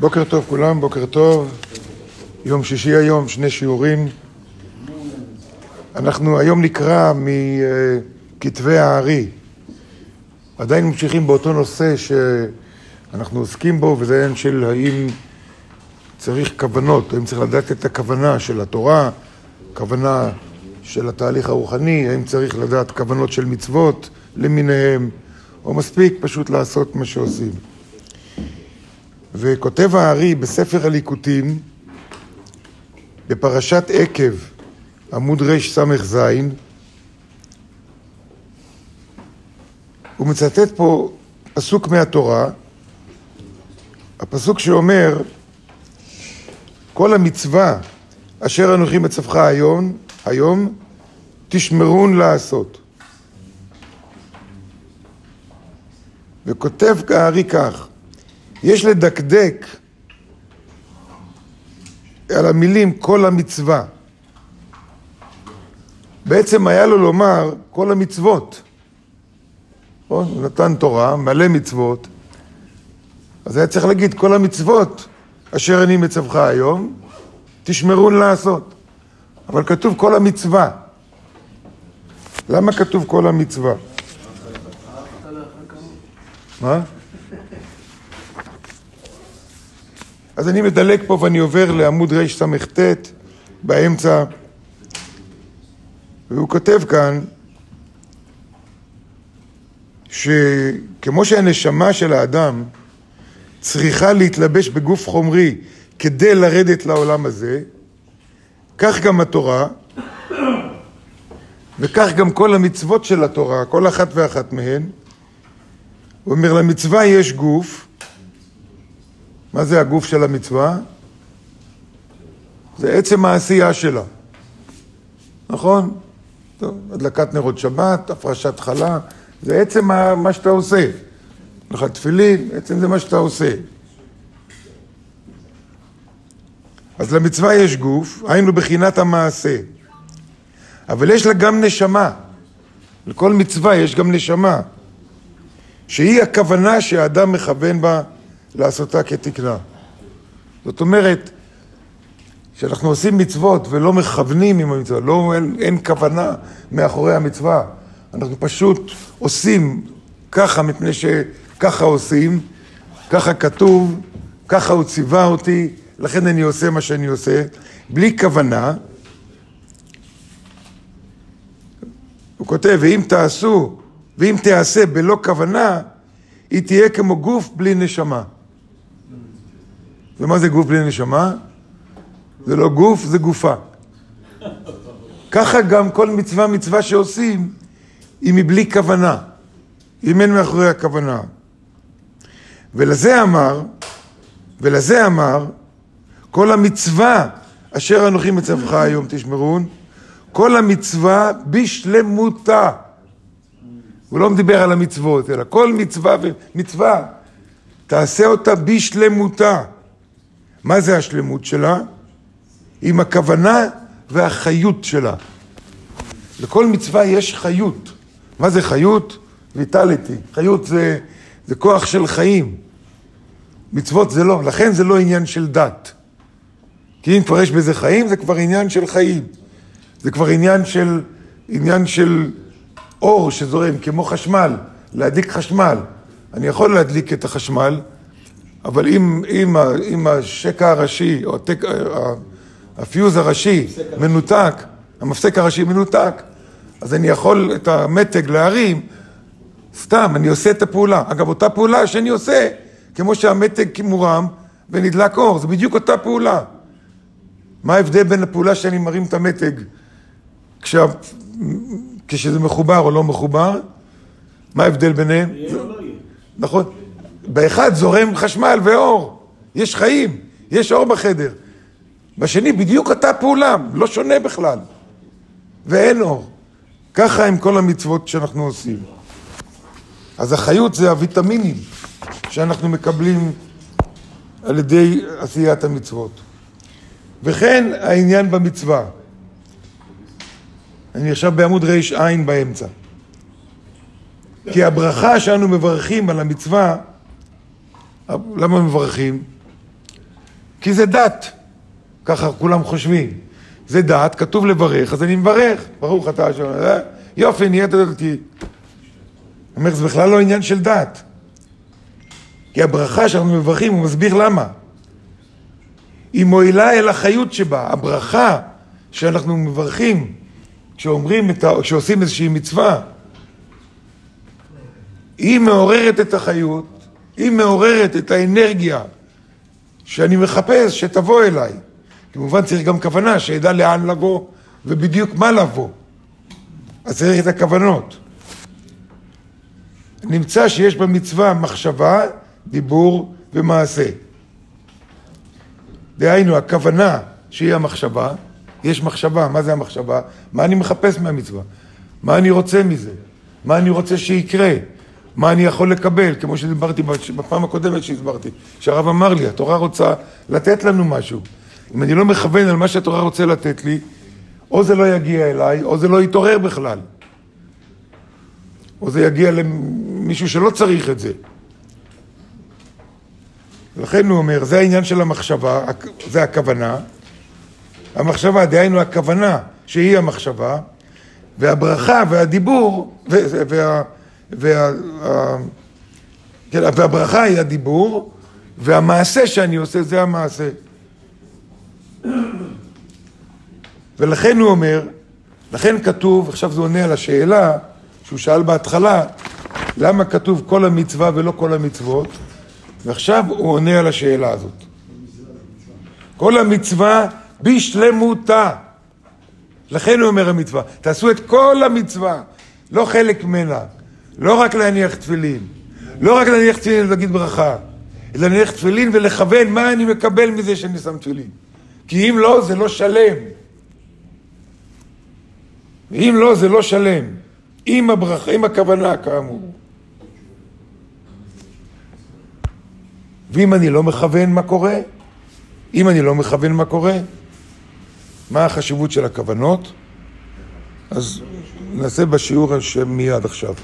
בוקר טוב כולם, בוקר טוב. יום שישי היום, שני שיעורים. אנחנו היום נקרא מכתבי האר"י. עדיין ממשיכים באותו נושא שאנחנו עוסקים בו, וזה העניין של האם צריך כוונות, האם צריך לדעת את הכוונה של התורה, כוונה של התהליך הרוחני, האם צריך לדעת כוונות של מצוות למיניהם, או מספיק פשוט לעשות מה שעושים. וכותב האר"י בספר הליקוטים, בפרשת עקב, עמוד רס"ז, הוא מצטט פה פסוק מהתורה, הפסוק שאומר, כל המצווה אשר אנוכי מצווך היום תשמרון לעשות. וכותב האר"י כך, יש לדקדק על המילים כל המצווה. בעצם היה לו לומר כל המצוות. הוא נתן תורה, מלא מצוות. אז היה צריך להגיד כל המצוות אשר אני מצווך היום, תשמרון לעשות. אבל כתוב כל המצווה. למה כתוב כל המצווה? מה? אז אני מדלק פה ואני עובר לעמוד רס"ט באמצע, והוא כותב כאן שכמו שהנשמה של האדם צריכה להתלבש בגוף חומרי כדי לרדת לעולם הזה, כך גם התורה וכך גם כל המצוות של התורה, כל אחת ואחת מהן. הוא אומר, למצווה יש גוף. מה זה הגוף של המצווה? זה עצם העשייה שלה. נכון? טוב, הדלקת נרות שבת, הפרשת חלה, זה עצם מה שאתה עושה. לך תפילין, עצם זה מה שאתה עושה. אז למצווה יש גוף, היינו בחינת המעשה. אבל יש לה גם נשמה. לכל מצווה יש גם נשמה. שהיא הכוונה שהאדם מכוון בה לעשותה כתקנה. זאת אומרת, שאנחנו עושים מצוות ולא מכוונים עם המצווה, אין כוונה מאחורי המצווה. אנחנו פשוט עושים ככה, מפני שככה עושים, ככה כתוב, ככה הוא ציווה אותי, לכן אני עושה מה שאני עושה, בלי כוונה. הוא כותב, ואם תעשה בלא כוונה, היא תהיה כמו גוף בלי נשמה. ומה זה גוף בלי נשמה? זה לא גוף, זה גופה. ככה גם כל מצווה שעושים, היא מבלי כוונה. אם אין מאחורי הכוונה. ולזה אמר, כל המצווה אשר אנוכי מצווך היום תשמרון, כל המצווה בשלמותה. הוא לא מדבר על המצוות, אלא כל מצווה ומצווה, תעשה אותה בשלמותה. מה זה השלמות שלה? עם הכוונה והחיות שלה. לכל מצווה יש חיות. מה זה חיות? ויטליטי. חיות זה כוח של חיים. מצוות זה לא, לכן זה לא עניין של דת. כי אם כבר יש בזה חיים, זה כבר עניין של חיים. זה כבר עניין של אור שזורם כמו חשמל, להדליק חשמל. אני יכול להדליק את החשמל, אבל אם השקע הראשי, או הפיוז הראשי מנותק, המפסק הראשי מנותק, אז אני יכול את המתג להרים, סתם, אני עושה את הפעולה. אגב, אותה פעולה שאני עושה, כמו שהמתג מורם ונדלק אור, זה בדיוק אותה פעולה. מה ההבדל בין הפעולה שאני מרים את המתג, כשזה מחובר או לא מחובר, מה ההבדל ביניהם? נכון. באחד זורם חשמל ואור. יש חיים, יש אור בחדר. בשני בדיוק אותה פעולה, לא שונה בכלל. ואין אור. ככה עם כל המצוות שאנחנו עושים. אז החיות זה הוויטמינים שאנחנו מקבלים על ידי עשיית המצוות. וכן העניין במצווה. אני עכשיו בעמוד ר' עין באמצע. כי הברכה שאנו מברכים על המצווה, למה מברכים? כי זה דת. ככה כולם חושבים. זה דת, כתוב לברך, אז אני מברך. ברוך אתה השם. יופי, נהיית דתי. אומר, זה בכלל לא עניין של דת. כי הברכה שאנחנו מברכים, הוא מסביר למה. היא מועילה אל החיות שבה. הברכה שאנחנו מברכים, כשעושים איזושהי מצווה, היא מעוררת את החיות, היא מעוררת את האנרגיה שאני מחפש, שתבוא אליי. כמובן צריך גם כוונה, שידע לאן לבוא ובדיוק מה לבוא. אז צריך את הכוונות. נמצא שיש במצווה מחשבה, דיבור ומעשה. דהיינו, הכוונה שהיא המחשבה, יש מחשבה, מה זה המחשבה? מה אני מחפש מהמצווה? מה אני רוצה מזה? מה אני רוצה שיקרה? מה אני יכול לקבל? כמו שדיברתי בפעם הקודמת שהסברתי, שהרב אמר לי, התורה רוצה לתת לנו משהו. אם אני לא מכוון על מה שהתורה רוצה לתת לי, או זה לא יגיע אליי, או זה לא יתעורר בכלל. או זה יגיע למישהו שלא צריך את זה. לכן הוא אומר, זה העניין של המחשבה, זה הכוונה. המחשבה, דהיינו הכוונה שהיא המחשבה, והברכה והדיבור, והברכה היא הדיבור, והמעשה שאני עושה זה המעשה. ולכן הוא אומר, לכן כתוב, עכשיו זה עונה על השאלה, שהוא שאל בהתחלה, למה כתוב כל המצווה ולא כל המצוות? ועכשיו הוא עונה על השאלה הזאת. כל המצווה בשלמותה. לכן הוא אומר המצווה. תעשו את כל המצווה, לא חלק מנה. לא רק להניח תפילין. לא רק להניח תפילין ולהגיד ברכה. אלא להניח תפילין ולכוון מה אני מקבל מזה שאני שם תפילין. כי אם לא, זה לא שלם. אם לא, זה לא שלם. עם הברכה, עם הכוונה כאמור. ואם אני לא מכוון מה קורה? אם אני לא מכוון מה קורה? מה החשיבות של הכוונות? אז נעשה בשיעור שמיד עכשיו.